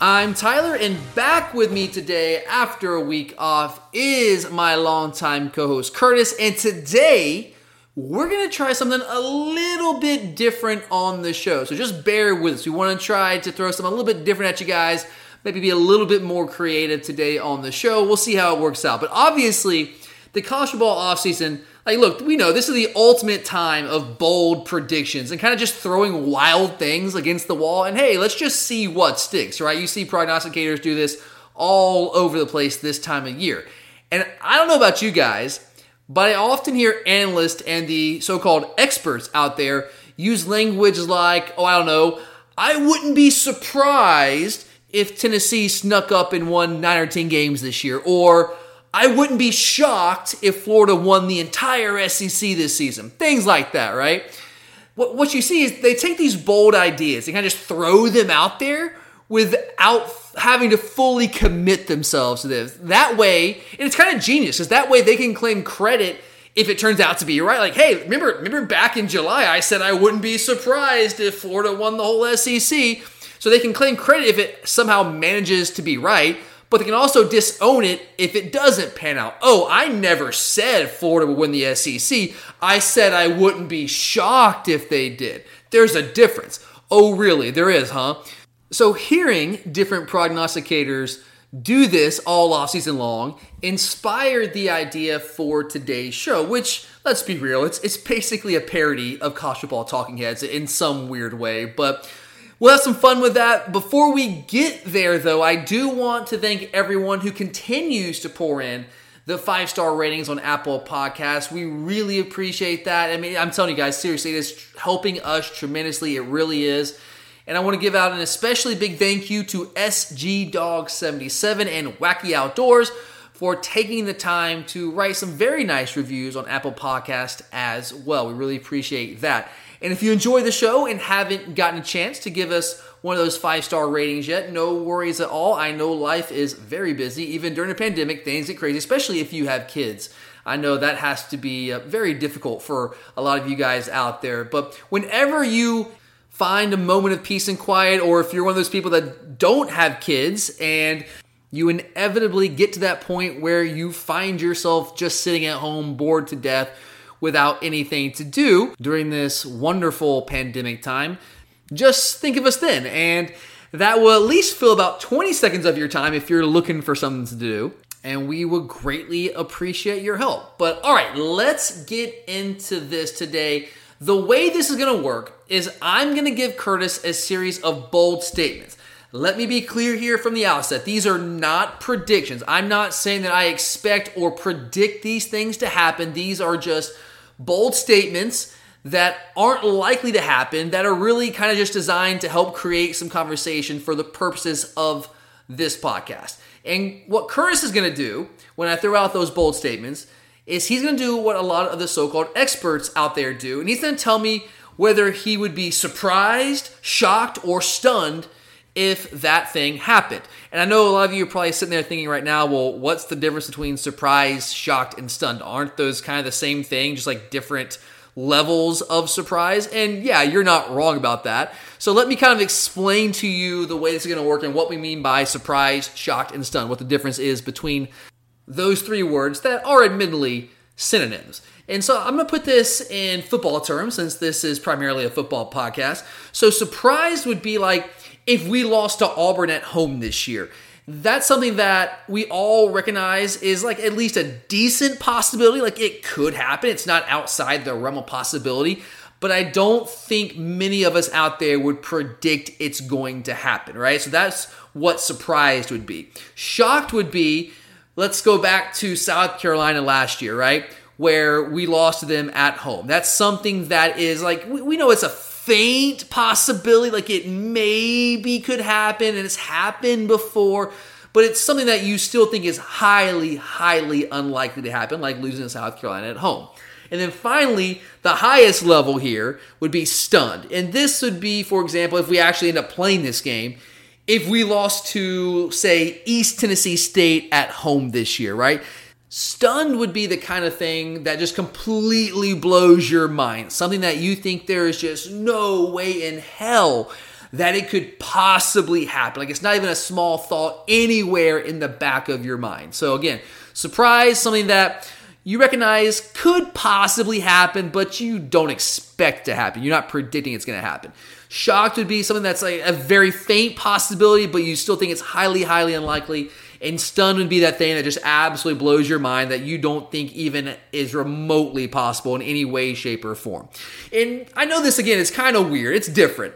I'm Tyler, and back with me today after a week off is my longtime co-host Curtis, and today we're going to try something a little bit different on the show, so just bear with us. We want to try to throw something a little bit different at you guys, maybe be a little bit more creative today on the show. We'll see how it works out, but obviously the college football offseason, like, look, we know this is the ultimate time of bold predictions and kind of just throwing wild things against the wall. And hey, let's just see what sticks, right? You see prognosticators do this all over the place this time of year. And I don't know about you guys, but I often hear analysts and the so-called experts out there use language like, oh, I don't know, I wouldn't be surprised if Tennessee snuck up and won 9 or 10 games this year, or I wouldn't be shocked if Florida won the entire SEC this season. Things like that, right? What you see is they take these bold ideas and kind of just throw them out there without having to fully commit themselves to this. That way, and it's kind of genius, because that way they can claim credit if it turns out to be right. Like, hey, remember back in July, I said I wouldn't be surprised if Florida won the whole SEC. So they can claim credit if it somehow manages to be right. But they can also disown it if it doesn't pan out. Oh, I never said Florida would win the SEC. I said I wouldn't be shocked if they did. There's a difference. Oh, really? There is, huh? So hearing different prognosticators do this all offseason long inspired the idea for today's show, which, let's be real, it's basically a parody of college football talking heads in some weird way, but we'll have some fun with that. Before we get there, though, I do want to thank everyone who continues to pour in the 5-star ratings on Apple Podcasts. We really appreciate that. I mean, I'm telling you guys, seriously, it is helping us tremendously. It really is. And I want to give out an especially big thank you to SGDog77 and Wacky Outdoors for taking the time to write some very nice reviews on Apple Podcasts as well. We really appreciate that. And if you enjoy the show and haven't gotten a chance to give us one of those 5-star ratings yet, no worries at all. I know life is very busy. Even during a pandemic, things get crazy, especially if you have kids. I know that has to be very difficult for a lot of you guys out there. But whenever you find a moment of peace and quiet, or if you're one of those people that don't have kids and you inevitably get to that point where you find yourself just sitting at home bored to death, without anything to do during this wonderful pandemic time, just think of us then. And that will at least fill about 20 seconds of your time if you're looking for something to do. And we would greatly appreciate your help. But all right, let's get into this today. The way this is going to work is I'm going to give Curtis a series of bold statements. Let me be clear here from the outset. These are not predictions. I'm not saying that I expect or predict these things to happen. These are just bold statements that aren't likely to happen, that are really kind of just designed to help create some conversation for the purposes of this podcast. And what Curtis is going to do when I throw out those bold statements is he's going to do what a lot of the so-called experts out there do. And he's going to tell me whether he would be surprised, shocked, or stunned if that thing happened. And I know a lot of you are probably sitting there thinking right now, well, what's the difference between surprised, shocked, and stunned? Aren't those kind of the same thing, just like different levels of surprise. And yeah, you're not wrong about that. So let me kind of explain to you the way this is going to work and what we mean by surprise, shocked, and stunned, what the difference is between those three words that are admittedly synonyms. And so I'm going to put this in football terms since this is primarily a football podcast. So surprise would be like if we lost to Auburn at home this year. That's something that we all recognize is like at least a decent possibility. Like it could happen. It's not outside the realm of possibility. But I don't think many of us out there would predict it's going to happen, right? So that's what surprised would be. Shocked would be, let's go back to South Carolina last year, right? Where we lost to them at home. That's something that is like, we know it's a faint possibility, like it maybe could happen, and it's happened before, but it's something that you still think is highly, highly unlikely to happen, like losing to South Carolina at home. And then finally, the highest level here would be stunned. And this would be, for example, if we actually end up playing this game, if we lost to, say, East Tennessee State at home this year, right? Stunned would be the kind of thing that just completely blows your mind. Something that you think there is just no way in hell that it could possibly happen. Like it's not even a small thought anywhere in the back of your mind. So again, surprise, something that you recognize could possibly happen, but you don't expect to happen. You're not predicting it's going to happen. Shocked would be something that's like a very faint possibility, but you still think it's highly, highly unlikely. And stunned would be that thing that just absolutely blows your mind that you don't think even is remotely possible in any way, shape, or form. And I know this, again, it's kind of weird. It's different.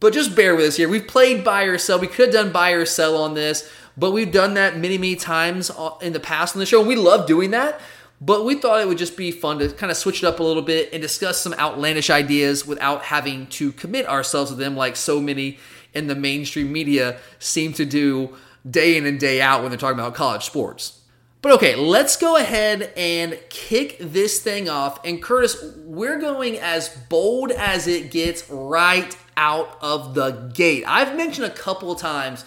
But just bear with us here. We've played buy or sell. We could have done buy or sell on this. But we've done that many, many times in the past on the show. And we love doing that. But we thought it would just be fun to kind of switch it up a little bit and discuss some outlandish ideas without having to commit ourselves to them like so many in the mainstream media seem to do day in and day out when they're talking about college sports. But okay, let's go ahead and kick this thing off. And Curtis, we're going as bold as it gets right out of the gate. I've mentioned a couple of times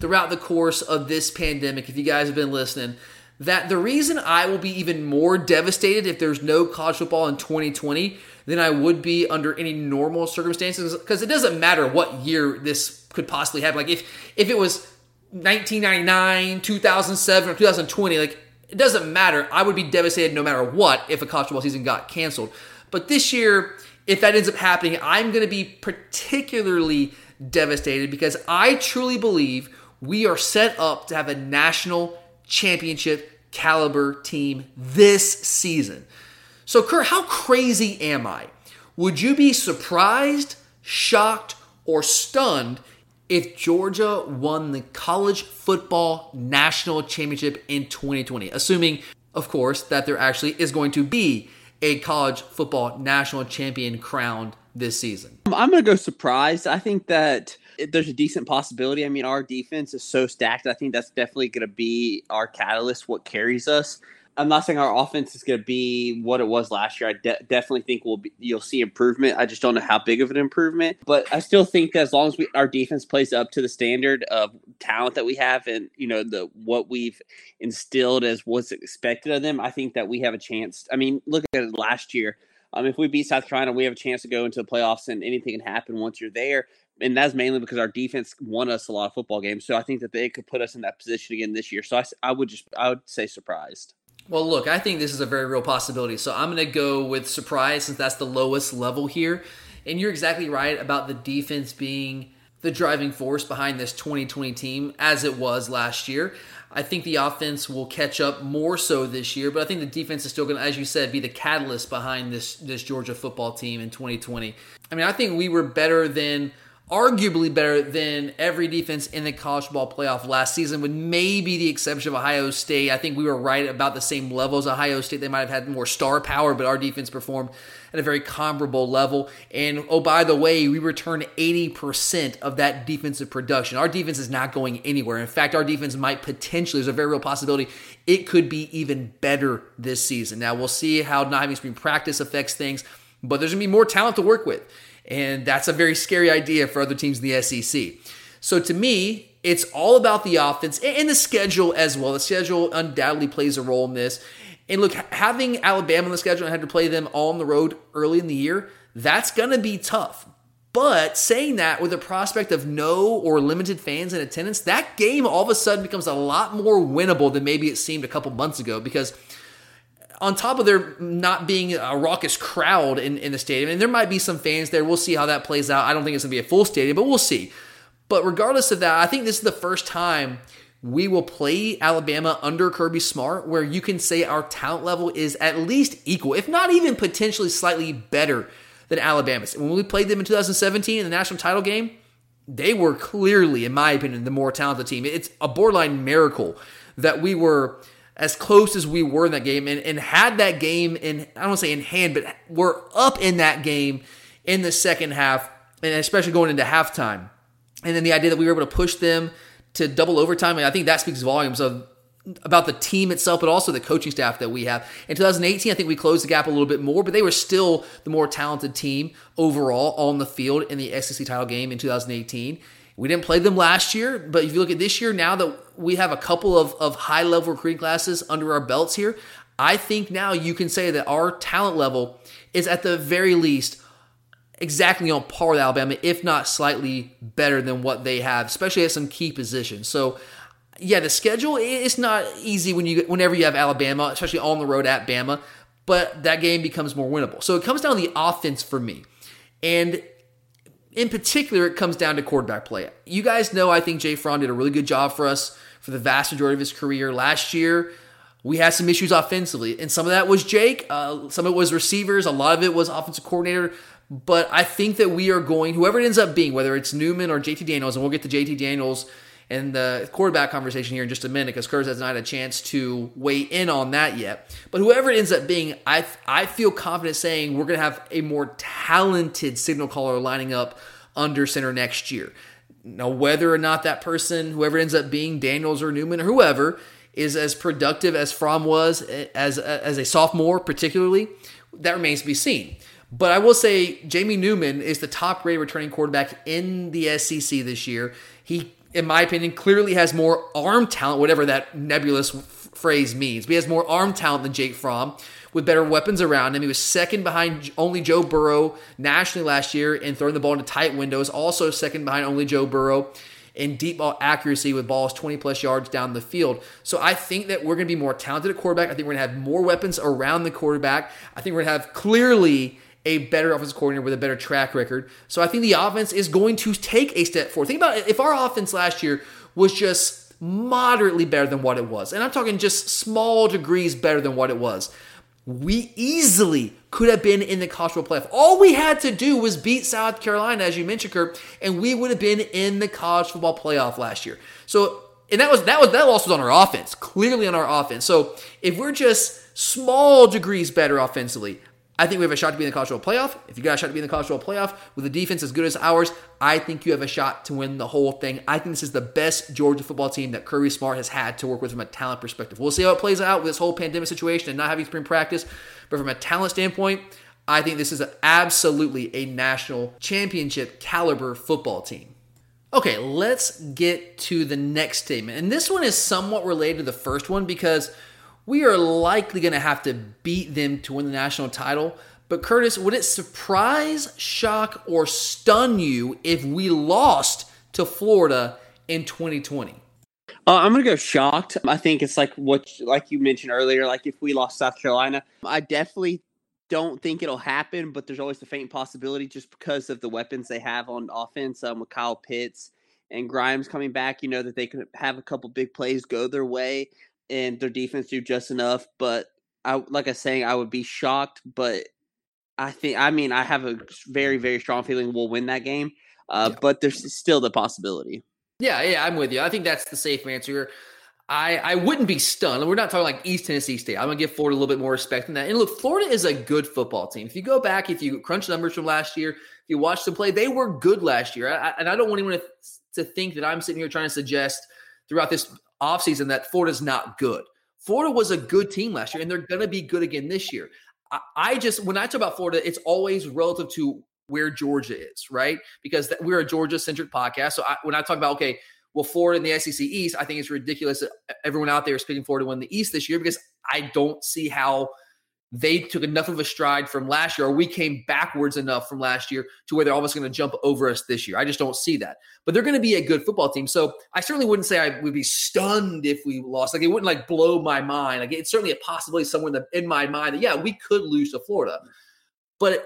throughout the course of this pandemic, if you guys have been listening, that the reason I will be even more devastated if there's no college football in 2020 than I would be under any normal circumstances, because it doesn't matter what year this could possibly happen. Like if it was 1999, 2007, or 2020, like it doesn't matter. I would be devastated no matter what if a college football season got canceled. But this year, if that ends up happening, I'm going to be particularly devastated because I truly believe we are set up to have a national championship caliber team this season. So, Kurt, how crazy am I? Would you be surprised, shocked, or stunned if Georgia won the college football national championship in 2020, assuming, of course, that there actually is going to be a college football national champion crowned this season? I'm going to go surprised. I think that there's a decent possibility. I mean, our defense is so stacked. I think that's definitely going to be our catalyst, what carries us. I'm not saying our offense is going to be what it was last year. I definitely think you'll see improvement. I just don't know how big of an improvement. But I still think that as long as our defense plays up to the standard of talent that we have and, you know, what we've instilled as what's expected of them, I think that we have a chance. I mean, look at it last year. If we beat South Carolina, we have a chance to go into the playoffs and anything can happen once you're there. And that's mainly because our defense won us a lot of football games. So I think that they could put us in that position again this year. So I would say surprised. Well, look, I think this is a very real possibility. So I'm going to go with surprise since that's the lowest level here. And you're exactly right about the defense being the driving force behind this 2020 team as it was last year. I think the offense will catch up more so this year, but I think the defense is still going to, as you said, be the catalyst behind this Georgia football team in 2020. I mean, I think we were arguably better than every defense in the college football playoff last season, with maybe the exception of Ohio State. I think we were right about the same level as Ohio State. They might have had more star power, but our defense performed at a very comparable level. And, oh, by the way, we returned 80% of that defensive production. Our defense is not going anywhere. In fact, our defense might potentially, there's a very real possibility, it could be even better this season. Now, we'll see how not having spring practice affects things, but there's going to be more talent to work with. And that's a very scary idea for other teams in the SEC. So to me, it's all about the offense and the schedule as well. The schedule undoubtedly plays a role in this. And look, having Alabama on the schedule and had to play them all on the road early in the year, that's going to be tough. But saying that with the prospect of no or limited fans in attendance, that game all of a sudden becomes a lot more winnable than maybe it seemed a couple months ago, because on top of there not being a raucous crowd in the stadium, and there might be some fans there. We'll see how that plays out. I don't think it's going to be a full stadium, but we'll see. But regardless of that, I think this is the first time we will play Alabama under Kirby Smart where you can say our talent level is at least equal, if not even potentially slightly better than Alabama's. When we played them in 2017 in the national title game, they were clearly, in my opinion, the more talented team. It's a borderline miracle that we were as close as we were in that game and had that game in, I don't want to say in hand, but were up in that game in the second half, and especially going into halftime. And then the idea that we were able to push them to double overtime, and I think that speaks volumes about the team itself, but also the coaching staff that we have. In 2018, I think we closed the gap a little bit more, but they were still the more talented team overall on the field in the SEC title game in 2018. We didn't play them last year, but if you look at this year, now that we have a couple of high-level recruiting classes under our belts here, I think now you can say that our talent level is at the very least exactly on par with Alabama, if not slightly better than what they have, especially at some key positions. So, yeah, the schedule, it's not easy whenever you have Alabama, especially on the road at Bama, but that game becomes more winnable. So it comes down to the offense for me. And in particular, it comes down to quarterback play. You guys know I think Jake Fromm did a really good job for us for the vast majority of his career. Last year, we had some issues offensively, and some of that was Jake. Some of it was receivers. A lot of it was offensive coordinator. But I think that we are going, whoever it ends up being, whether it's Newman or JT Daniels, and we'll get to JT Daniels and the quarterback conversation here in just a minute, because Curtis has not had a chance to weigh in on that yet. But whoever it ends up being, I feel confident saying we're going to have a more talented signal caller lining up under center next year. Now, whether or not that person, whoever it ends up being, Daniels or Newman or whoever, is as productive as Fromm was as a sophomore particularly, that remains to be seen. But I will say Jamie Newman is the top-rated returning quarterback in the SEC this year. He, in my opinion, clearly has more arm talent, whatever that nebulous phrase means. But he has more arm talent than Jake Fromm with better weapons around him. He was second behind only Joe Burrow nationally last year in throwing the ball into tight windows. Also second behind only Joe Burrow in deep ball accuracy with balls 20-plus yards down the field. So I think that we're going to be more talented at quarterback. I think we're going to have more weapons around the quarterback. I think we're going to have clearly a better offensive coordinator with a better track record. So I think the offense is going to take a step forward. Think about it, if our offense last year was just moderately better than what it was, and I'm talking just small degrees better than what it was, we easily could have been in the college football playoff. All we had to do was beat South Carolina, as you mentioned, Kirk, and we would have been in the college football playoff last year. So, and that loss was on our offense, clearly on our offense. So if we're just small degrees better offensively, I think we have a shot to be in the college football playoff. If you got a shot to be in the college football playoff with a defense as good as ours, I think you have a shot to win the whole thing. I think this is the best Georgia football team that Kirby Smart has had to work with from a talent perspective. We'll see how it plays out with this whole pandemic situation and not having spring practice. But from a talent standpoint, I think this is absolutely a national championship caliber football team. Okay, let's get to the next statement. And this one is somewhat related to the first one, because we are likely going to have to beat them to win the national title. But Curtis, would it surprise, shock, or stun you if we lost to Florida in 2020? I'm going to go shocked. I think it's like you mentioned earlier, like if we lost South Carolina. I definitely don't think it'll happen, but there's always the faint possibility just because of the weapons they have on offense with Kyle Pitts and Grimes coming back, you know, that they could have a couple big plays go their way and their defense do just enough. But I would be shocked, but I have a very, very strong feeling we'll win that game. But there's still the possibility. Yeah, I'm with you. I think that's the safe answer. I wouldn't be stunned. We're not talking like East Tennessee State. I'm going to give Florida a little bit more respect than that. And look, Florida is a good football team. If you go back, if you crunch numbers from last year, if you watch them play, they were good last year. And I don't want anyone to think that I'm sitting here trying to suggest throughout this offseason that Florida's not good. Florida was a good team last year, and they're going to be good again this year. When I talk about Florida, it's always relative to where Georgia is, right? Because we're a Georgia-centric podcast. So when I talk about, okay, well, Florida in the SEC East, I think it's ridiculous that everyone out there is picking Florida to win the East this year, because I don't see how they took enough of a stride from last year, or we came backwards enough from last year to where they're almost going to jump over us this year. I just don't see that. But they're going to be a good football team. So I certainly wouldn't say I would be stunned if we lost. Like, it wouldn't like blow my mind. Like, it's certainly a possibility somewhere in my mind that, yeah, we could lose to Florida. But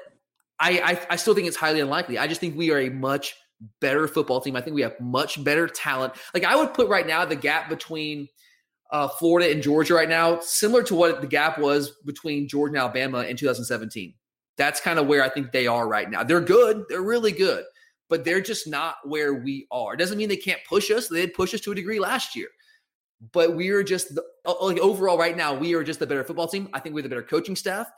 I still think it's highly unlikely. I just think we are a much better football team. I think we have much better talent. Like, I would put right now the gap between Florida and Georgia right now, similar to what the gap was between Georgia and Alabama in 2017. That's kind of where I think they are right now. They're good. They're really good, but they're just not where we are. It doesn't mean they can't push us. They did push us to a degree last year, but we are just like overall right now, we are just the better football team. I think we're the better coaching staff.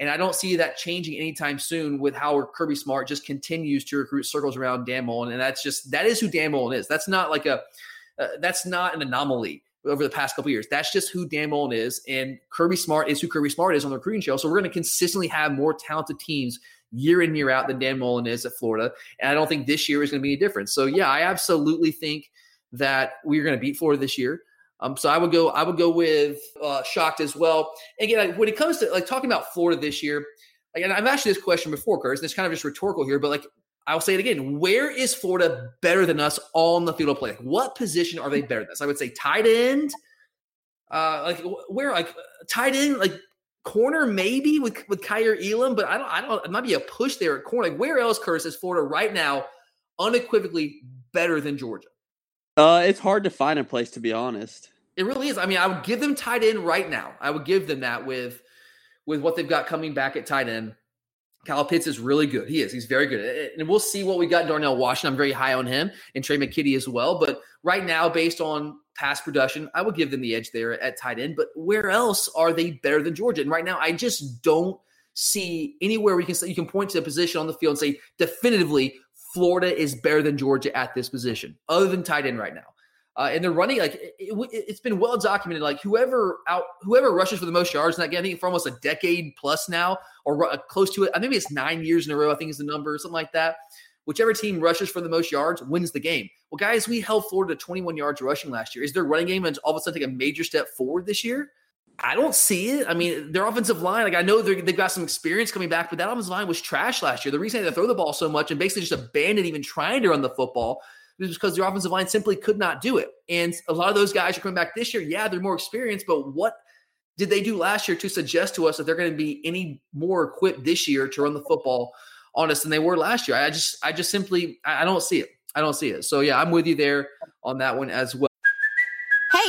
And I don't see that changing anytime soon with how Kirby Smart just continues to recruit circles around Dan Mullen. And that is who Dan Mullen is. That's not like that's not an anomaly over the past couple of years. That's just who Dan Mullen is. And Kirby Smart is who Kirby Smart is on the recruiting trail. So we're going to consistently have more talented teams year in, year out than Dan Mullen is at Florida. And I don't think this year is going to be any different. So yeah, I absolutely think that we're going to beat Florida this year. So I would go with shocked as well. And again, like, when it comes to like talking about Florida this year, like, and I've asked you this question before, Curtis, and it's kind of just rhetorical here, but like, I'll say it again. Where is Florida better than us on the field of play? Like, what position are they better than us? I would say tight end, tight end, like corner maybe with Kyer Elam, but I don't, it might be a push there at corner. Like, where else, Curtis, is Florida right now unequivocally better than Georgia? It's hard to find a place, to be honest. It really is. I mean, I would give them tight end right now. I would give them that with what they've got coming back at tight end. Kyle Pitts is really good. He is. He's very good. And we'll see what we got in Darnell Washington. I'm very high on him, and Trey McKitty as well. But right now, based on past production, I would give them the edge there at tight end. But where else are they better than Georgia? And right now, I just don't see anywhere we can say you can point to a position on the field and say definitively Florida is better than Georgia at this position, other than tight end right now. And they're running like it's been well documented. Like whoever rushes for the most yards in that game, I think for almost a decade plus now, or close to it, maybe it's 9 years in a row, I think is the number, or something like that. Whichever team rushes for the most yards wins the game. Well, guys, we held Florida to 21 yards rushing last year. Is their running game all of a sudden take a major step forward this year? I don't see it. I mean, their offensive line, like I know they've got some experience coming back, but that offensive line was trash last year. The reason they had to throw the ball so much and basically just abandoned even trying to run the football is because their offensive line simply could not do it. And a lot of those guys are coming back this year. Yeah, they're more experienced, but what did they do last year to suggest to us that they're going to be any more equipped this year to run the football on us than they were last year? I don't see it. I don't see it. So yeah, I'm with you there on that one as well. Hey,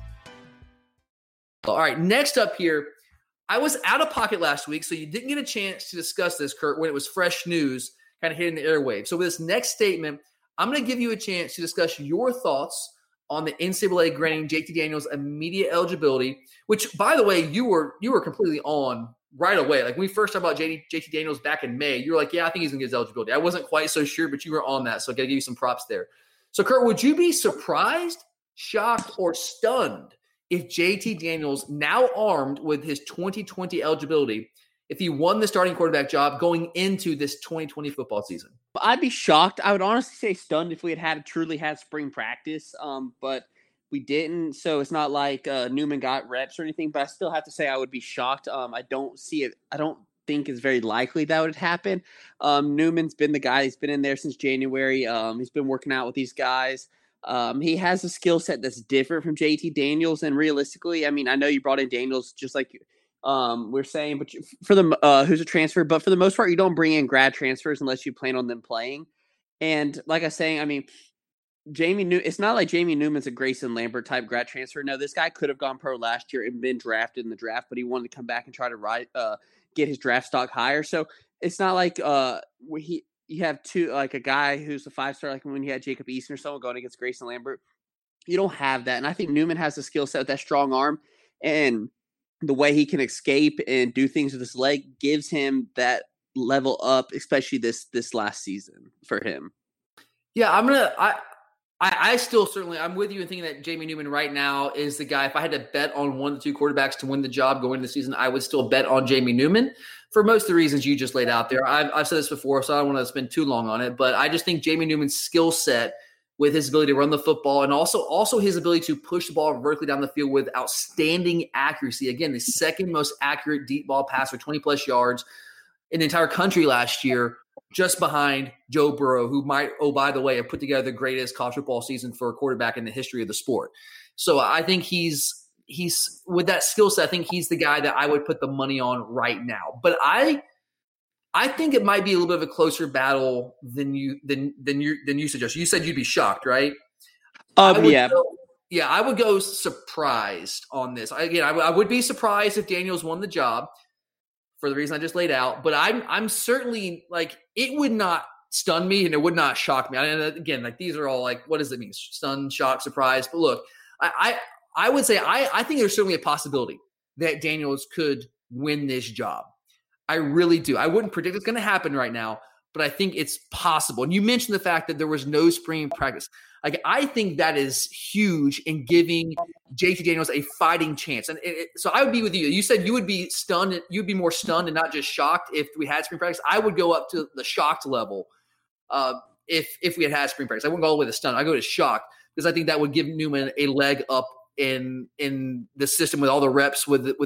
All right, next up here, I was out of pocket last week, so you didn't get a chance to discuss this, Kurt, when it was fresh news kind of hitting the airwaves. So with this next statement, I'm going to give you a chance to discuss your thoughts on the NCAA granting JT Daniels immediate eligibility, which, by the way, you were completely on right away. Like, when we first talked about JT Daniels back in May, you were like, yeah, I think he's going to get his eligibility. I wasn't quite so sure, but you were on that, so I've got to give you some props there. So, Kurt, would you be surprised, shocked, or stunned if JT Daniels, now armed with his 2020 eligibility, if he won the starting quarterback job going into this 2020 football season? I'd be shocked. I would honestly say stunned if we had truly had spring practice, but we didn't. So it's not like Newman got reps or anything, but I still have to say I would be shocked. I don't see it. I don't think it's very likely that would happen. Newman's been the guy. He's been in there since January. He's been working out with these guys. He has a skill set that's different from JT Daniels. And realistically, I mean, I know you brought in Daniels just like we're saying, but who's a transfer, but for the most part, you don't bring in grad transfers unless you plan on them playing. And like I was saying, I mean, it's not like Jamie Newman's a Grayson Lambert type grad transfer. No, this guy could have gone pro last year and been drafted in the draft, but he wanted to come back and try to get his draft stock higher. So it's not like you have a guy who's a five-star, like when you had Jacob Eason or someone going against Grayson Lambert. You don't have that. And I think Newman has the skill set with that strong arm, and the way he can escape and do things with his leg gives him that level up, especially this last season for him. Yeah, I still certainly, I'm with you in thinking that Jamie Newman right now is the guy. If I had to bet on one of the two quarterbacks to win the job going into the season, I would still bet on Jamie Newman for most of the reasons you just laid out there. I've said this before, so I don't want to spend too long on it, but I just think Jamie Newman's skill set with his ability to run the football and also his ability to push the ball vertically down the field with outstanding accuracy. Again, the second most accurate deep ball passer, 20-plus yards in the entire country last year, just behind Joe Burrow, who might, oh, by the way, have put together the greatest college football season for a quarterback in the history of the sport. So I think he's with that skill set, I think he's the guy that I would put the money on right now. But I think it might be a little bit of a closer battle than you suggest. You said you'd be shocked, right? I would go surprised on this. I would be surprised if Daniels won the job, for the reason I just laid out, but I'm certainly, like, it would not stun me and it would not shock me. These are all like, what does it mean? Stun, shock, surprise. But look, I would say I think there's certainly a possibility that Daniels could win this job. I really do. I wouldn't predict it's going to happen right now, but I think it's possible. And you mentioned the fact that there was no spring practice. Like, I think that is huge in giving JT Daniels a fighting chance. And so I would be with you. You said you would be stunned. You'd be more stunned and not just shocked if we had spring practice. I would go up to the shocked level if we had spring practice. I wouldn't go all the way to stunned. I go to shocked because I think that would give Newman a leg up in the system with all the reps with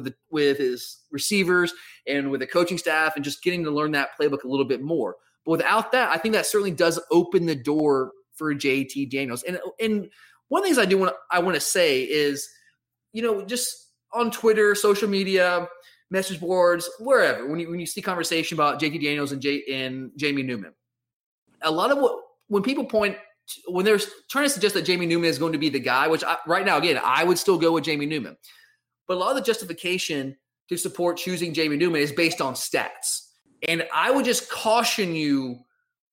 his receivers and with the coaching staff and just getting to learn that playbook a little bit more. But without that, I think that certainly does open the door for JT Daniels. And one of the things I want to say is, just on Twitter, social media, message boards, wherever, when you see conversation about JT Daniels and Jamie Newman, a lot of when people when they're trying to suggest that Jamie Newman is going to be the guy, which right now, again, I would still go with Jamie Newman. But a lot of the justification to support choosing Jamie Newman is based on stats. And I would just caution you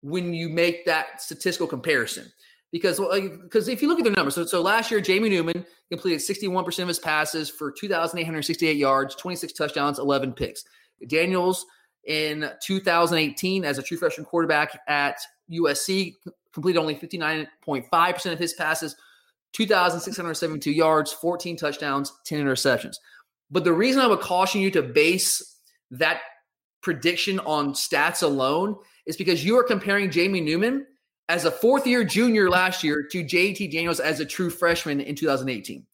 when you make that statistical comparison, because if you look at their numbers, so last year, Jamie Newman completed 61% of his passes for 2,868 yards, 26 touchdowns, 11 picks. Daniels in 2018 as a true freshman quarterback at USC completed only 59.5% of his passes, 2,672 yards, 14 touchdowns, 10 interceptions. But the reason I would caution you to base that prediction on stats alone is because you are comparing Jamie Newman as a fourth-year junior last year to JT Daniels as a true freshman in 2018.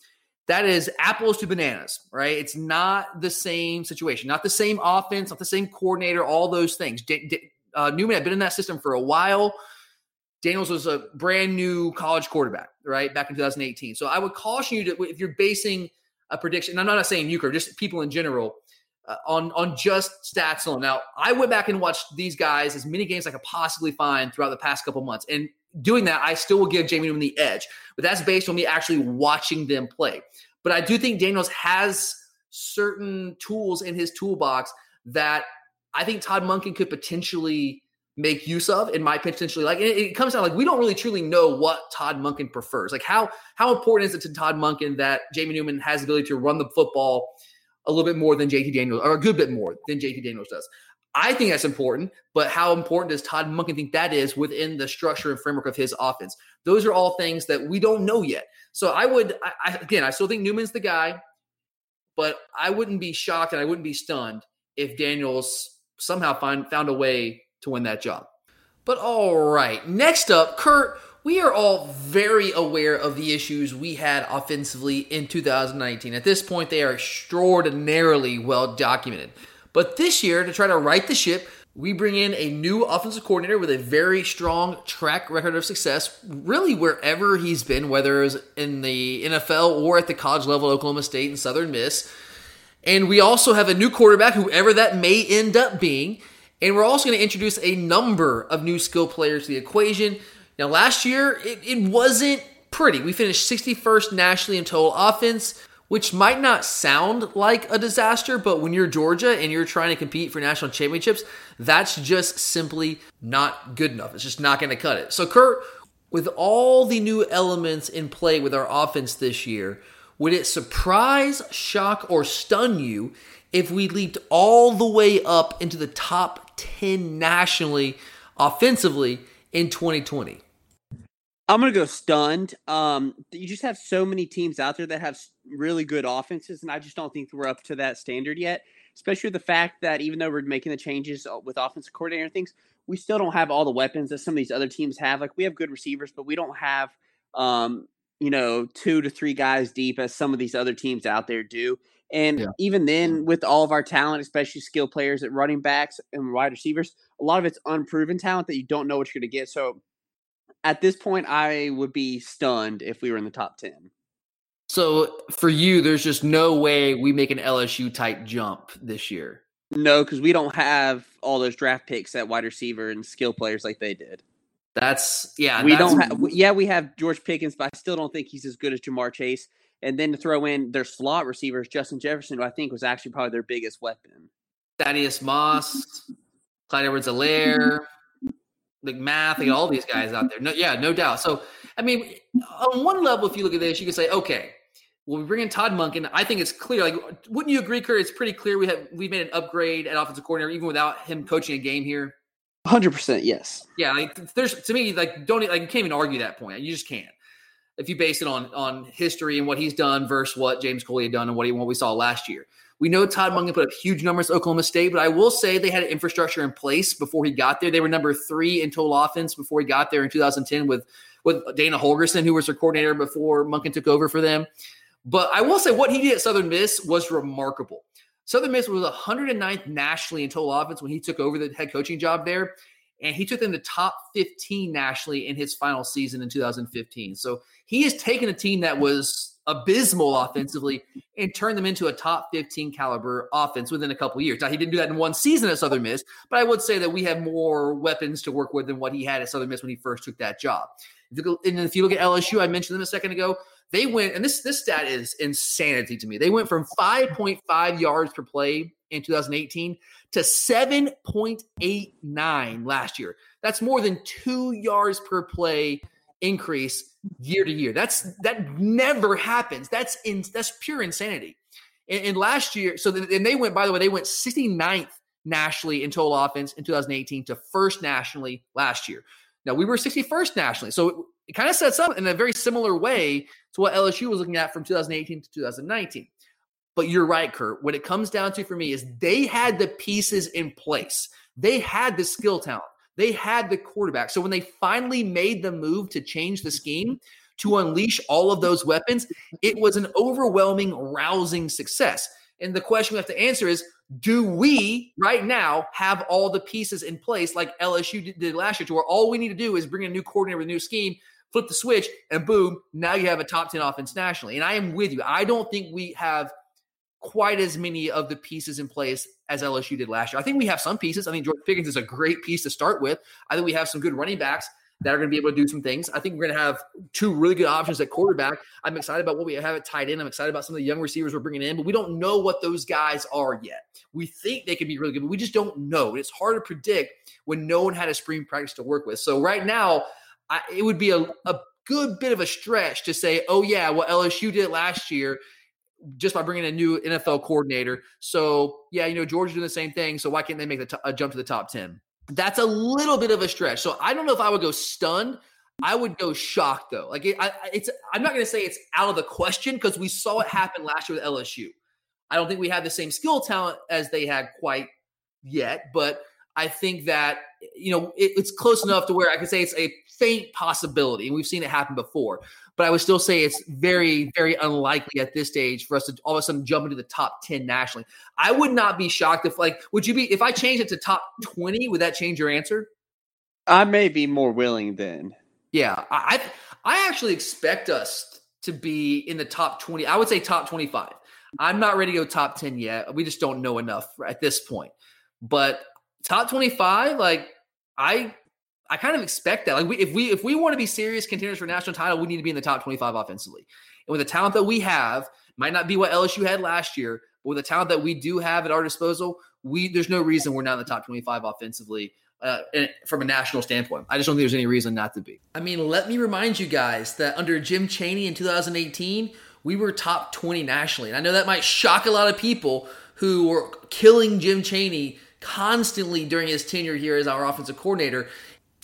That is apples to bananas, right? It's not the same situation, not the same offense, not the same coordinator, all those things. Newman had been in that system for a while. Daniels was a brand new college quarterback, right, back in 2018. So I would caution you to, if you're basing a prediction, and I'm not saying you, Kirby, just people in general, on just stats alone. Now, I went back and watched these guys as many games as I could possibly find throughout the past couple months. And doing that, I still will give Jamie Newman the edge. But that's based on me actually watching them play. But I do think Daniels has certain tools in his toolbox that I think Todd Monken could potentially make use of and might potentially like. And it comes down, like, we don't really truly know what Todd Monken prefers. Like, how important is it to Todd Monken that Jamie Newman has the ability to run the football a little bit more than JT Daniels, or a good bit more than JT Daniels does? I think that's important, but how important does Todd Monken think that is within the structure and framework of his offense? Those are all things that we don't know yet. So I still think Newman's the guy, but I wouldn't be shocked and I wouldn't be stunned if Daniels somehow found a way to win that job. But all right, next up, Kurt, we are all very aware of the issues we had offensively in 2019. At this point, they are extraordinarily well documented. But this year, to try to right the ship, We bring in a new offensive coordinator with a very strong track record of success, really wherever he's been, whether it's in the NFL or at the college level, Oklahoma State and Southern Miss. And we also have a new quarterback, whoever that may end up being. And we're also going to introduce a number of new skill players to the equation. Now, last year, it wasn't pretty. We finished 61st nationally in total offense, which might not sound like a disaster, but when you're Georgia and you're trying to compete for national championships, that's just simply not good enough. It's just not going to cut it. So, Kurt, with all the new elements in play with our offense this year, would it surprise, shock, or stun you if we leaped all the way up into the top 10 nationally offensively in 2020? I'm going to go stunned. You just have so many teams out there that have really good offenses, and I just don't think we're up to that standard yet, especially the fact that even though we're making the changes with offensive coordinator and things, we still don't have all the weapons that some of these other teams have. Like, we have good receivers, but we don't have, two to three guys deep as some of these other teams out there do. And even then, with all of our talent, especially skill players at running backs and wide receivers, a lot of it's unproven talent that you don't know what you're going to get. So at this point, I would be stunned if we were in the top 10. So for you, there's just no way we make an LSU-type jump this year. No, because we don't have all those draft picks at wide receiver and skill players like they did. We have George Pickens, but I still don't think he's as good as Jamar Chase. And then to throw in their slot receivers, Justin Jefferson, who I think was actually probably their biggest weapon. Thaddeus Moss, Clyde Edwards-Helaire, McMath, all these guys out there. No doubt. So, I mean, on one level, if you look at this, you can say, okay, well, we bring in Todd Monken. I think it's clear. Wouldn't you agree, Kurt? It's pretty clear we've made an upgrade at offensive coordinator, even without him coaching a game here. 100%, yes. Yeah, you can't even argue that point. You just can't. If you base it on history and what he's done versus what James Cook had done and what we saw last year. We know Todd Monken put up huge numbers at Oklahoma State, but I will say they had an infrastructure in place before he got there. They were number 3 in total offense before he got there in 2010 with Dana Holgerson, who was their coordinator before Monken took over for them. But I will say what he did at Southern Miss was remarkable. Southern Miss was 109th nationally in total offense when he took over the head coaching job there, and he took them to top 15 nationally in his final season in 2015. So he has taken a team that was abysmal offensively and turned them into a top 15 caliber offense within a couple of years. Now, he didn't do that in one season at Southern Miss, but I would say that we have more weapons to work with than what he had at Southern Miss when he first took that job. And if you look at LSU, I mentioned them a second ago, they went, and this stat is insanity to me. They went from 5.5 yards per play in 2018 to 7.89 last year. That's more than 2 yards per play increase year to year. That never happens. That's pure insanity. And last year, they went 69th nationally in total offense in 2018 to first nationally last year. Now, we were 61st nationally. So it kind of sets up in a very similar way to what LSU was looking at from 2018 to 2019. But you're right, Kurt. What it comes down to for me is they had the pieces in place. They had the skill talent. They had the quarterback. So when they finally made the move to change the scheme, to unleash all of those weapons, it was an overwhelming, rousing success. And the question we have to answer is, do we right now have all the pieces in place like LSU did last year, to where all we need to do is bring in a new coordinator with a new scheme, flip the switch, and boom, now you have a top 10 offense nationally? And I am with you. I don't think we have quite as many of the pieces in place as LSU did last year. I think we have some pieces. I think George Pickens is a great piece to start with. I think we have some good running backs that are going to be able to do some things. I think we're going to have two really good options at quarterback. I'm excited about what we have at tight end. I'm excited about some of the young receivers we're bringing in, but we don't know what those guys are yet. We think they could be really good, but we just don't know. It's hard to predict when no one had a spring practice to work with. So right now, it would be a good bit of a stretch to say, oh yeah, what LSU did last year just by bringing a new NFL coordinator. So, yeah, Georgia's doing the same thing, so why can't they make a jump to the top 10? That's a little bit of a stretch. So I don't know if I would go stunned. I would go shocked, though. I'm not going to say it's out of the question because we saw it happen last year with LSU. I don't think we have the same skill talent as they had quite yet, but I think that, you know, it's close enough to where I could say it's a faint possibility, and we've seen it happen before. But I would still say it's very, very unlikely at this stage for us to all of a sudden jump into the top 10 nationally. I would not be shocked if, like, would you be, if I changed it to top 20, would that change your answer? I may be more willing then. Yeah. I actually expect us to be in the top 20. I would say top 25. I'm not ready to go top 10 yet. We just don't know enough at this point. But top 25, like, I kind of expect that. Like, if we want to be serious contenders for national title, we need to be in the top 25 offensively. And with the talent that we have, might not be what LSU had last year, but with the talent that we do have at our disposal, there's no reason we're not in the top 25 offensively from a national standpoint. I just don't think there's any reason not to be. I mean, let me remind you guys that under Jim Chaney in 2018, we were top 20 nationally. And I know that might shock a lot of people who were killing Jim Chaney constantly during his tenure here as our offensive coordinator.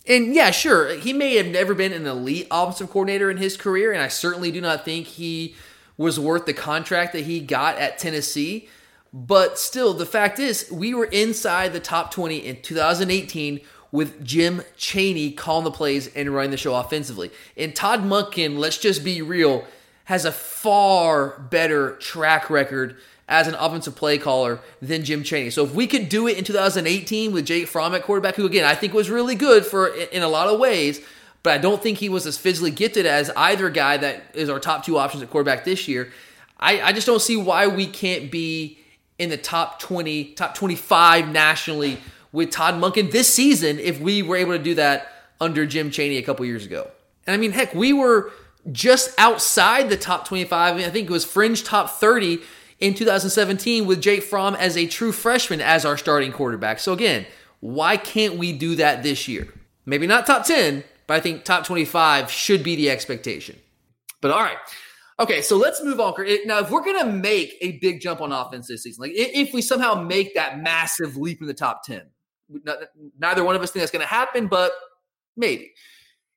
And yeah, sure, he may have never been an elite offensive coordinator in his career, and I certainly do not think he was worth the contract that he got at Tennessee. But still, the fact is, we were inside the top 20 in 2018 with Jim Chaney calling the plays and running the show offensively. And Todd Monken, let's just be real, has a far better track record as an offensive play caller than Jim Chaney. So if we could do it in 2018 with Jake Fromm at quarterback, who again I think was really good for in a lot of ways, but I don't think he was as physically gifted as either guy that is our top two options at quarterback this year. I just don't see why we can't be in the top 20, top 25 nationally with Todd Monken this season if we were able to do that under Jim Chaney a couple years ago. And I mean, heck, we were just outside the top 25. I think it was fringe top 30 in 2017 with Jake Fromm as a true freshman as our starting quarterback. So again, why can't we do that this year? Maybe not top 10, but I think top 25 should be the expectation. But all right. Okay, so let's move on. Now, if we're going to make a big jump on offense this season, like if we somehow make that massive leap in the top 10, neither one of us think that's going to happen, but maybe.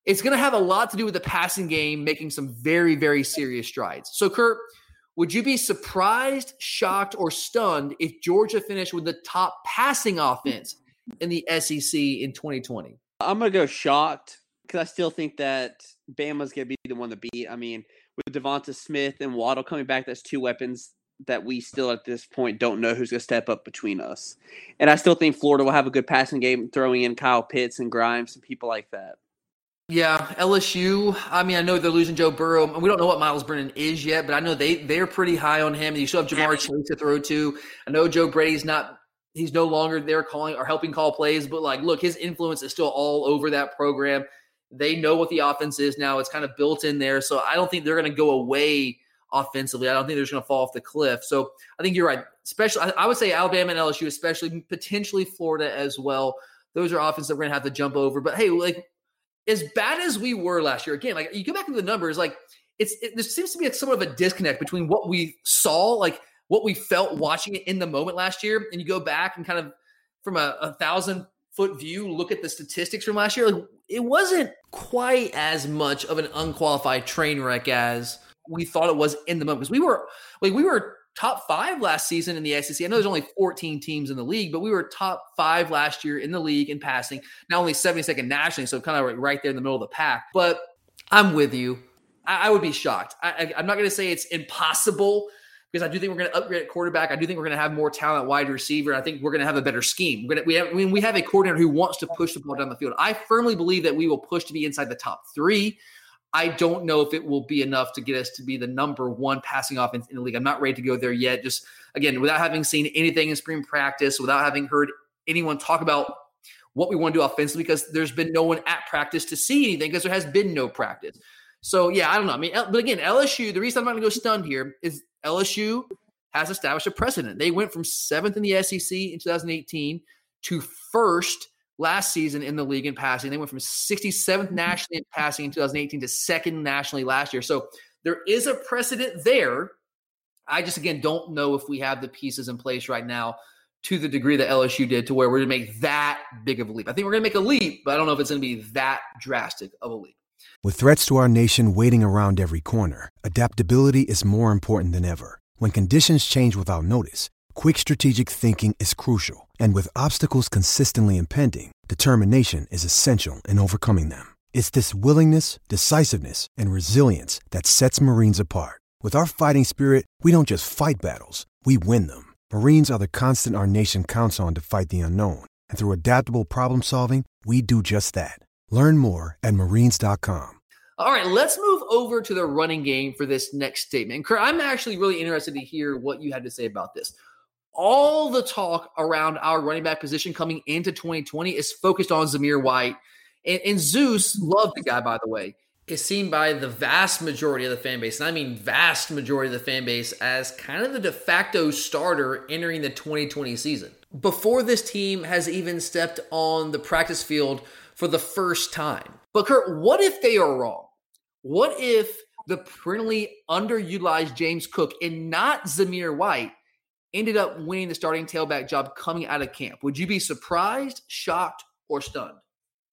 It's going to have a lot to do with the passing game making some very, very serious strides. So, Kurt, would you be surprised, shocked, or stunned if Georgia finished with the top passing offense in the SEC in 2020? I'm going to go shocked because I still think that Bama's going to be the one to beat. I mean, with Devonta Smith and Waddle coming back, that's two weapons that we still at this point don't know who's going to step up between us. And I still think Florida will have a good passing game, throwing in Kyle Pitts and Grimes and people like that. Yeah, LSU, I mean, I know they're losing Joe Burrow. We don't know what Myles Brennan is yet, but I know they're pretty high on him. You still have Jamar Chase to throw to. I know Joe Brady's not – he's no longer there calling or helping call plays, but, like, look, his influence is still all over that program. They know what the offense is now. It's kind of built in there, so I don't think they're going to go away offensively. I don't think they're just going to fall off the cliff. So I think you're right. Especially, I would say Alabama and LSU, especially potentially Florida as well. Those are offenses that we're going to have to jump over. But, hey, like – as bad as we were last year, again, like you go back to the numbers, like there seems to be somewhat of a disconnect between what we saw, like what we felt watching it in the moment last year, and you go back and kind of from a 1,000-foot view look at the statistics from last year. Like, it wasn't quite as much of an unqualified train wreck as we thought it was in the moment, because we were top five last season in the SEC. I know there's only 14 teams in the league, but we were top five last year in the league in passing, not only 72nd nationally, so kind of right there in the middle of the pack. But I'm with you. I would be shocked. I'm not going to say it's impossible because I do think we're going to upgrade at quarterback. I do think we're going to have more talent wide receiver. I think we're going to have a better scheme. We have a coordinator who wants to push the ball down the field. I firmly believe that we will push to be inside the top three. I don't know if it will be enough to get us to be the number one passing offense in the league. I'm not ready to go there yet. Just, again, without having seen anything in spring practice, without having heard anyone talk about what we want to do offensively, because there's been no one at practice to see anything because there has been no practice. So, yeah, I don't know. I mean, but again, LSU, the reason I'm not going to go stunned here is LSU has established a precedent. They went from 7th in the SEC in 2018 to 1st last season in the league in passing. They went from 67th nationally in passing in 2018 to 2nd nationally last year. So there is a precedent there. I just, again, don't know if we have the pieces in place right now to the degree that LSU did to where we're going to make that big of a leap. I think we're going to make a leap, but I don't know if it's going to be that drastic of a leap. With threats to our nation waiting around every corner, adaptability is more important than ever. When conditions change without notice, quick strategic thinking is crucial. And with obstacles consistently impending, determination is essential in overcoming them. It's this willingness, decisiveness, and resilience that sets Marines apart. With our fighting spirit, we don't just fight battles, we win them. Marines are the constant our nation counts on to fight the unknown. And through adaptable problem solving, we do just that. Learn more at marines.com. All right, let's move over to the running game for this next statement. Kurt, I'm actually really interested to hear what you had to say about this. All the talk around our running back position coming into 2020 is focused on Zamir White. And Zeus loved the guy, by the way. Is seen by the vast majority of the fan base, and I mean vast majority of the fan base, as kind of the de facto starter entering the 2020 season. Before this team has even stepped on the practice field for the first time. But Kurt, what if they are wrong? What if the perennially underutilized James Cook and not Zamir White ended up winning the starting tailback job coming out of camp? Would you be surprised, shocked, or stunned?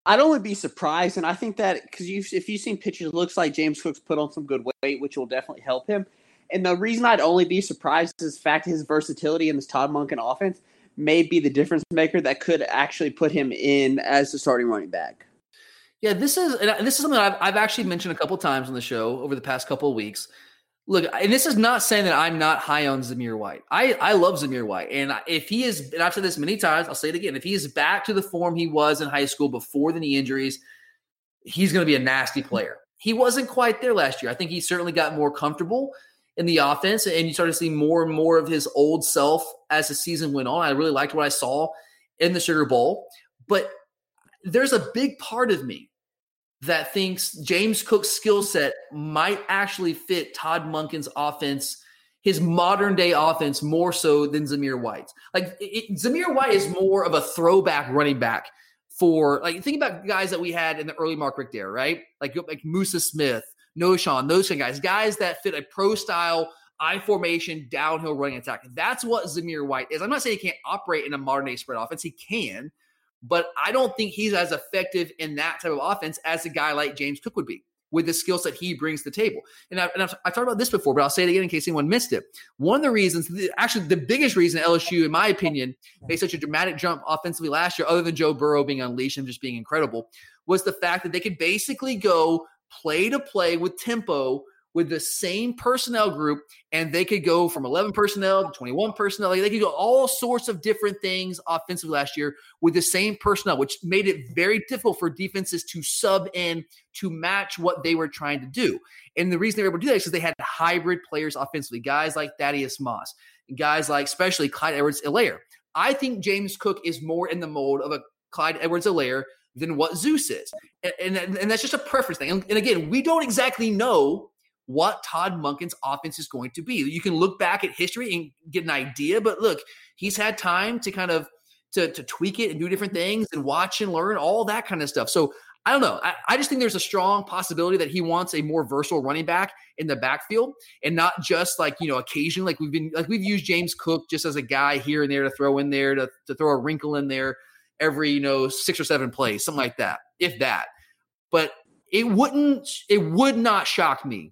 I'd only be surprised, and I think that because if you've seen pictures, it looks like James Cook's put on some good weight, which will definitely help him. And the reason I'd only be surprised is the fact his versatility in this Todd Monken offense may be the difference maker that could actually put him in as the starting running back. Yeah, this is something that I've actually mentioned a couple times on the show over the past couple of weeks. Look, and this is not saying that I'm not high on Zamir White. I love Zamir White. And if he is, and I've said this many times, I'll say it again, if he is back to the form he was in high school before the knee injuries, he's going to be a nasty player. He wasn't quite there last year. I think he certainly got more comfortable in the offense, and you started to see more and more of his old self as the season went on. I really liked what I saw in the Sugar Bowl. But there's a big part of me that thinks James Cook's skill set might actually fit Todd Monken's offense, his modern-day offense, more so than Zamir White's. Like, Zamir White is more of a throwback running back for, like, think about guys that we had in the early Mark Richt era, right? Like Musa Smith, Noshawn, those kind of guys that fit a pro-style, I-formation, downhill running attack. That's what Zamir White is. I'm not saying he can't operate in a modern-day spread offense. He can. But I don't think he's as effective in that type of offense as a guy like James Cook would be with the skills that he brings to the table. And I've talked about this before, but I'll say it again in case anyone missed it. One of the reasons, actually the biggest reason LSU, in my opinion, made such a dramatic jump offensively last year, other than Joe Burrow being unleashed and just being incredible, was the fact that they could basically go play to play with tempo with the same personnel group, and they could go from 11 personnel to 21 personnel. They could do all sorts of different things offensively last year with the same personnel, which made it very difficult for defenses to sub in to match what they were trying to do. And the reason they were able to do that is because they had hybrid players offensively, guys like Thaddeus Moss, guys like especially Clyde Edwards-Helaire. I think James Cook is more in the mold of a Clyde Edwards-Helaire than what Zeus is. And that's just a preference thing. And again, we don't exactly know what Todd Monken's offense is going to be. You can look back at history and get an idea, but look, he's had time to kind of to tweak it and do different things and watch and learn, all that kind of stuff. So I don't know. I just think there's a strong possibility that he wants a more versatile running back in the backfield and not just like, you know, occasionally, we've used James Cook just as a guy here and there to throw in there, to throw a wrinkle in there every, you know, 6 or 7 plays, something like that, if that. But it would not shock me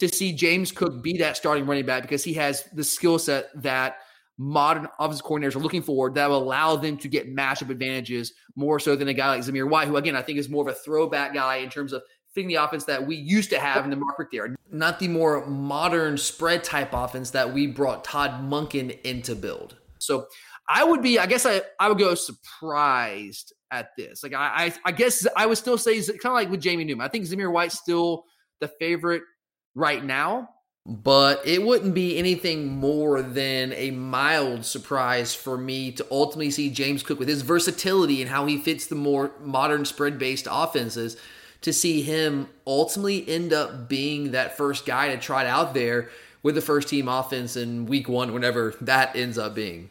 to see James Cook be that starting running back because he has the skill set that modern offensive coordinators are looking for that will allow them to get matchup advantages more so than a guy like Zamir White, who, again, I think is more of a throwback guy in terms of fitting the offense that we used to have in the Mark Richt era, not the more modern spread type offense that we brought Todd Monken in to build. So I would go surprised at this. Like I guess I would still say kind of like with Jamie Newman. I think Zamir White's still the favorite right now, but it wouldn't be anything more than a mild surprise for me to ultimately see James Cook, with his versatility and how he fits the more modern spread-based offenses, to see him ultimately end up being that first guy to try it out there with the first-team offense in week one, whenever that ends up being.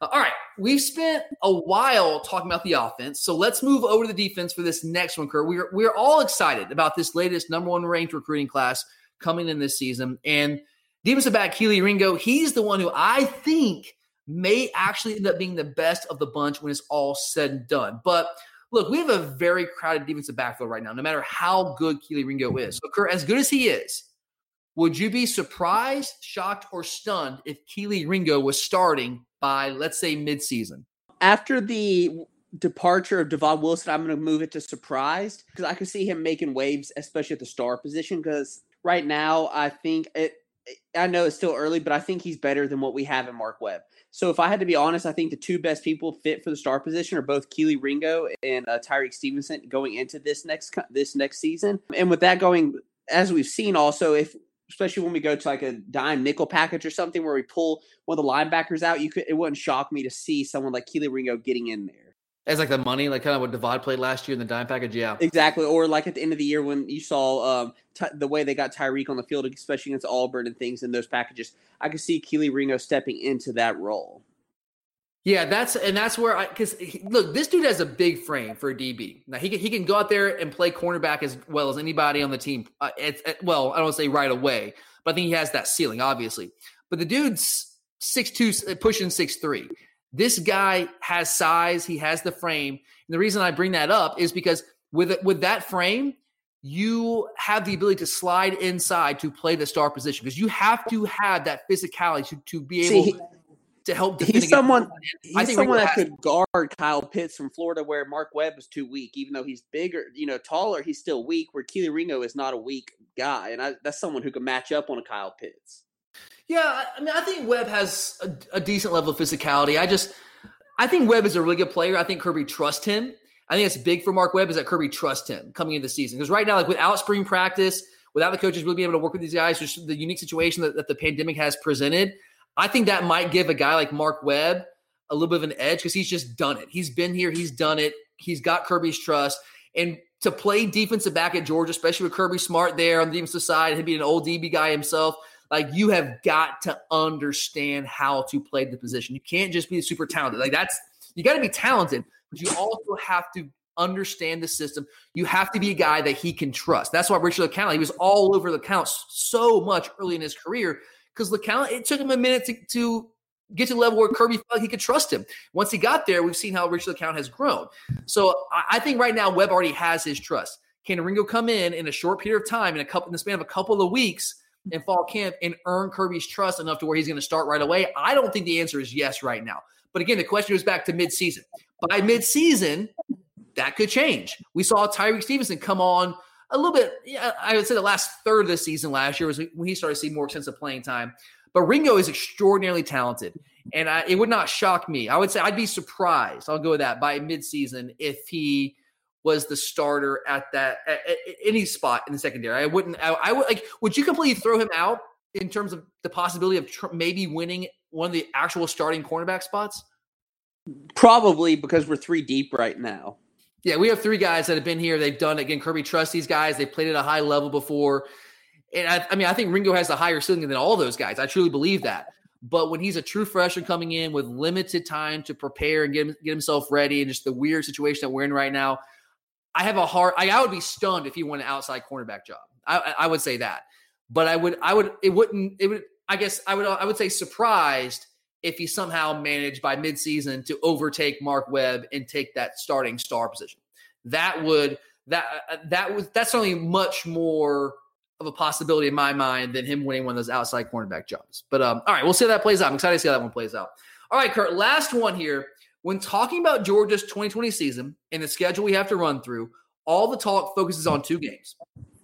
All right, we've spent a while talking about the offense, so let's move over to the defense for this next one, Kurt. We're all excited about this latest number one ranked recruiting class coming in this season. And defensive back Kelee Ringo, he's the one who I think may actually end up being the best of the bunch when it's all said and done. But look, we have a very crowded defensive backfield right now, no matter how good Kelee Ringo is. So Kurt, as good as he is, would you be surprised, shocked, or stunned if Kelee Ringo was starting by, let's say, midseason? After the departure of Devon Wilson, I'm going to move it to surprised, because I can see him making waves, especially at the star position, because right now I think it, I know it's still early, but I think he's better than what we have in Mark Webb. So if I had to be honest, I think the two best people fit for the star position are both Kelee Ringo and Tyreek Stevenson going into this next season. And with that going, as we've seen also, if especially when we go to like a dime nickel package or something where we pull one of the linebackers out, it wouldn't shock me to see someone like Kelee Ringo getting in there. As like the money, like kind of what Devod played last year in the dime package, yeah. Exactly, or like at the end of the year when you saw the way they got Tyreek on the field, especially against Auburn and things in those packages, I could see Kelee Ringo stepping into that role. Yeah, that's where I – because, look, this dude has a big frame for a DB. Now, he can go out there and play cornerback as well as anybody on the team. Well, I don't want to say right away, but I think he has that ceiling, obviously. But the dude's 6'2", pushing 6'3". This guy has size. He has the frame. And the reason I bring that up is because with that frame, you have the ability to slide inside to play the star position, because you have to have that physicality to be able to help defend. He's someone that could guard Kyle Pitts from Florida, where Mark Webb is too weak. Even though he's bigger, taller, he's still weak, where Kelee Ringo is not a weak guy. And that's someone who can match up on a Kyle Pitts. Yeah, I mean, I think Webb has a decent level of physicality. I think Webb is a really good player. I think Kirby trusts him. I think it's big for Mark Webb is that Kirby trusts him coming into the season. Because right now, like without spring practice, without the coaches really being able to work with these guys, just the unique situation that the pandemic has presented, I think that might give a guy like Mark Webb a little bit of an edge, because he's just done it. He's been here. He's done it. He's got Kirby's trust. And to play defensive back at Georgia, especially with Kirby Smart there on the defensive side, he'd be an old DB guy himself. Like, you have got to understand how to play the position. You can't just be super talented. Like, you got to be talented, but you also have to understand the system. You have to be a guy that he can trust. That's why Richard LeCount, he was all over LeCount so much early in his career, because LeCount, it took him a minute to get to the level where Kirby felt like he could trust him. Once he got there, we've seen how Richard LeCount has grown. So I think right now Webb already has his trust. Can Ringo come in a short period of time, in the span of a couple of weeks, in fall camp and earn Kirby's trust enough to where he's going to start right away? I don't think the answer is yes right now. But again, the question goes back to midseason. By midseason, that could change. We saw Tyreek Stevenson come on a little bit. Yeah, I would say the last third of the season last year was when he started to see more extensive playing time. But Ringo is extraordinarily talented, and it would not shock me. I would say I'd be surprised. I'll go with that by midseason if he was the starter at any spot in the secondary. Would you completely throw him out in terms of the possibility of maybe winning one of the actual starting cornerback spots? Probably, because we're three deep right now. Yeah, we have three guys that have been here. They've done it. Again, Kirby trusts these guys. They played at a high level before. And I think Ringo has a higher ceiling than all those guys. I truly believe that. But when he's a true freshman coming in with limited time to prepare and get himself ready, and just the weird situation that we're in right now, I would be stunned if he won an outside cornerback job. I would say that, but I would say surprised if he somehow managed by midseason to overtake Mark Webb and take that starting star position. That's only much more of a possibility in my mind than him winning one of those outside cornerback jobs. But all right, we'll see how that plays out. I'm excited to see how that one plays out. All right, Kurt, last one here. When talking about Georgia's 2020 season and the schedule we have to run through, all the talk focuses on two games,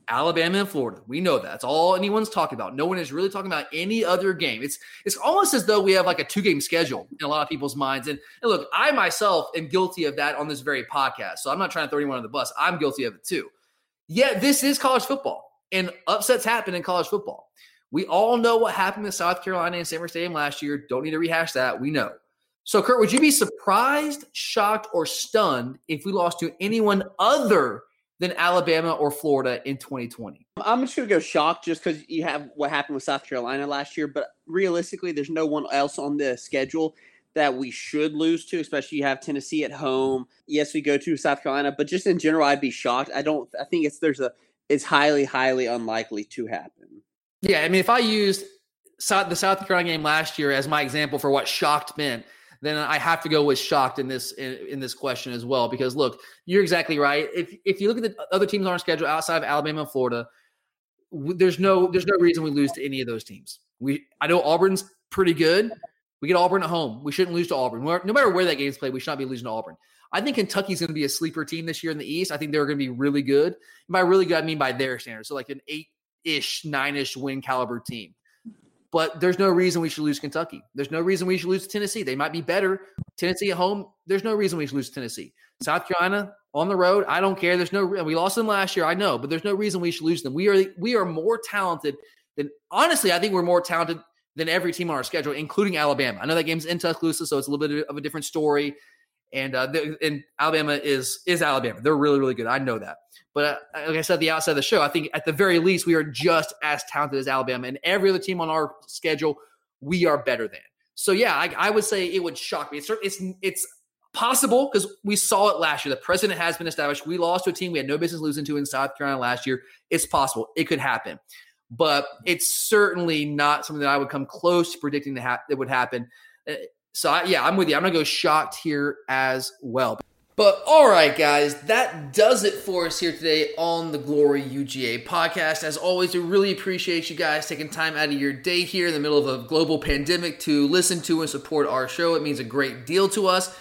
Alabama and Florida. We know that. That's all anyone's talking about. No one is really talking about any other game. It's almost as though we have like a two-game schedule in a lot of people's minds. And look, I myself am guilty of that on this very podcast, so I'm not trying to throw anyone on the bus. I'm guilty of it too. Yet this is college football, and upsets happen in college football. We all know what happened to South Carolina and Samford Stadium last year. Don't need to rehash that. We know. So, Kurt, would you be surprised, shocked, or stunned if we lost to anyone other than Alabama or Florida in 2020? I'm just going to go shocked just because you have what happened with South Carolina last year. But realistically, there's no one else on the schedule that we should lose to, especially you have Tennessee at home. Yes, we go to South Carolina, but just in general, I'd be shocked. I think it's highly, highly unlikely to happen. Yeah, I mean, if I used the South Carolina game last year as my example for what shocked meant, then I have to go with shocked in this question as well, because look, you're exactly right. If you look at the other teams on our schedule outside of Alabama and Florida, there's no reason we lose to any of those teams. I know Auburn's pretty good, We get Auburn at home. We shouldn't lose to Auburn. No matter where that game's played, we should not be losing to Auburn. I think Kentucky's going to be a sleeper team this year in the East. I think they're going to be really good. And by really good, I mean by their standards. So like an 8-ish, 9-ish win caliber team. But there's no reason we should lose Kentucky. There's no reason we should lose Tennessee. They might be better. Tennessee at home, there's no reason we should lose Tennessee. South Carolina, on the road, I don't care. We lost them last year, I know, but there's no reason we should lose them. We are more talented than – honestly, I think we're more talented than every team on our schedule, including Alabama. I know that game's in Tuscaloosa, so it's a little bit of a different story. And Alabama is Alabama. They're really, really good. I know that. But like I said at the outset of the show, I think at the very least we are just as talented as Alabama. And every other team on our schedule, we are better than. So, yeah, I would say it would shock me. It's possible because we saw it last year. The precedent has been established. We lost to a team we had no business losing to in South Carolina last year. It's possible. It could happen. But it's certainly not something that I would come close to predicting that would happen. So, I'm with you. I'm going to go shocked here as well. But all right, guys, that does it for us here today on the Glory UGA podcast. As always, we really appreciate you guys taking time out of your day here in the middle of a global pandemic to listen to and support our show. It means a great deal to us.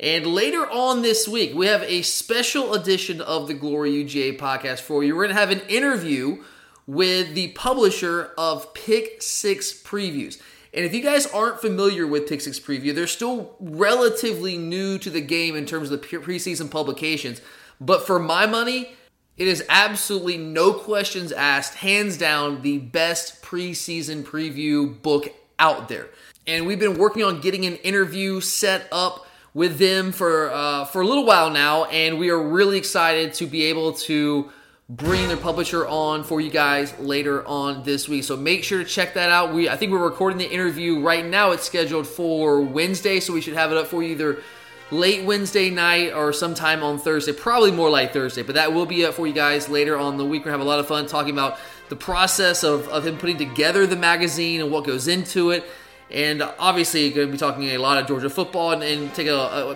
And later on this week, we have a special edition of the Glory UGA podcast for you. We're going to have an interview with the publisher of Pick 6 Previews. And if you guys aren't familiar with Pick 6 Preview, they're still relatively new to the game in terms of the preseason publications. But for my money, it is absolutely no questions asked, hands down, the best preseason preview book out there. And we've been working on getting an interview set up with them for a little while now, and we are really excited to be able to bring their publisher on for you guys later on this week. So make sure to check that out. I think we're recording the interview right now. It's scheduled for Wednesday, so we should have it up for you either late Wednesday night or sometime on Thursday, probably more like Thursday, but that will be up for you guys later on the week. We're going to have a lot of fun talking about the process of him putting together the magazine and what goes into it. And obviously, going to be talking a lot of Georgia football and take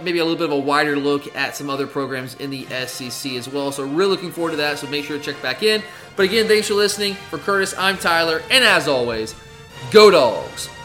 maybe a little bit of a wider look at some other programs in the SEC as well. So really looking forward to that, so make sure to check back in. But again, thanks for listening. For Curtis, I'm Tyler, and as always, go Dogs!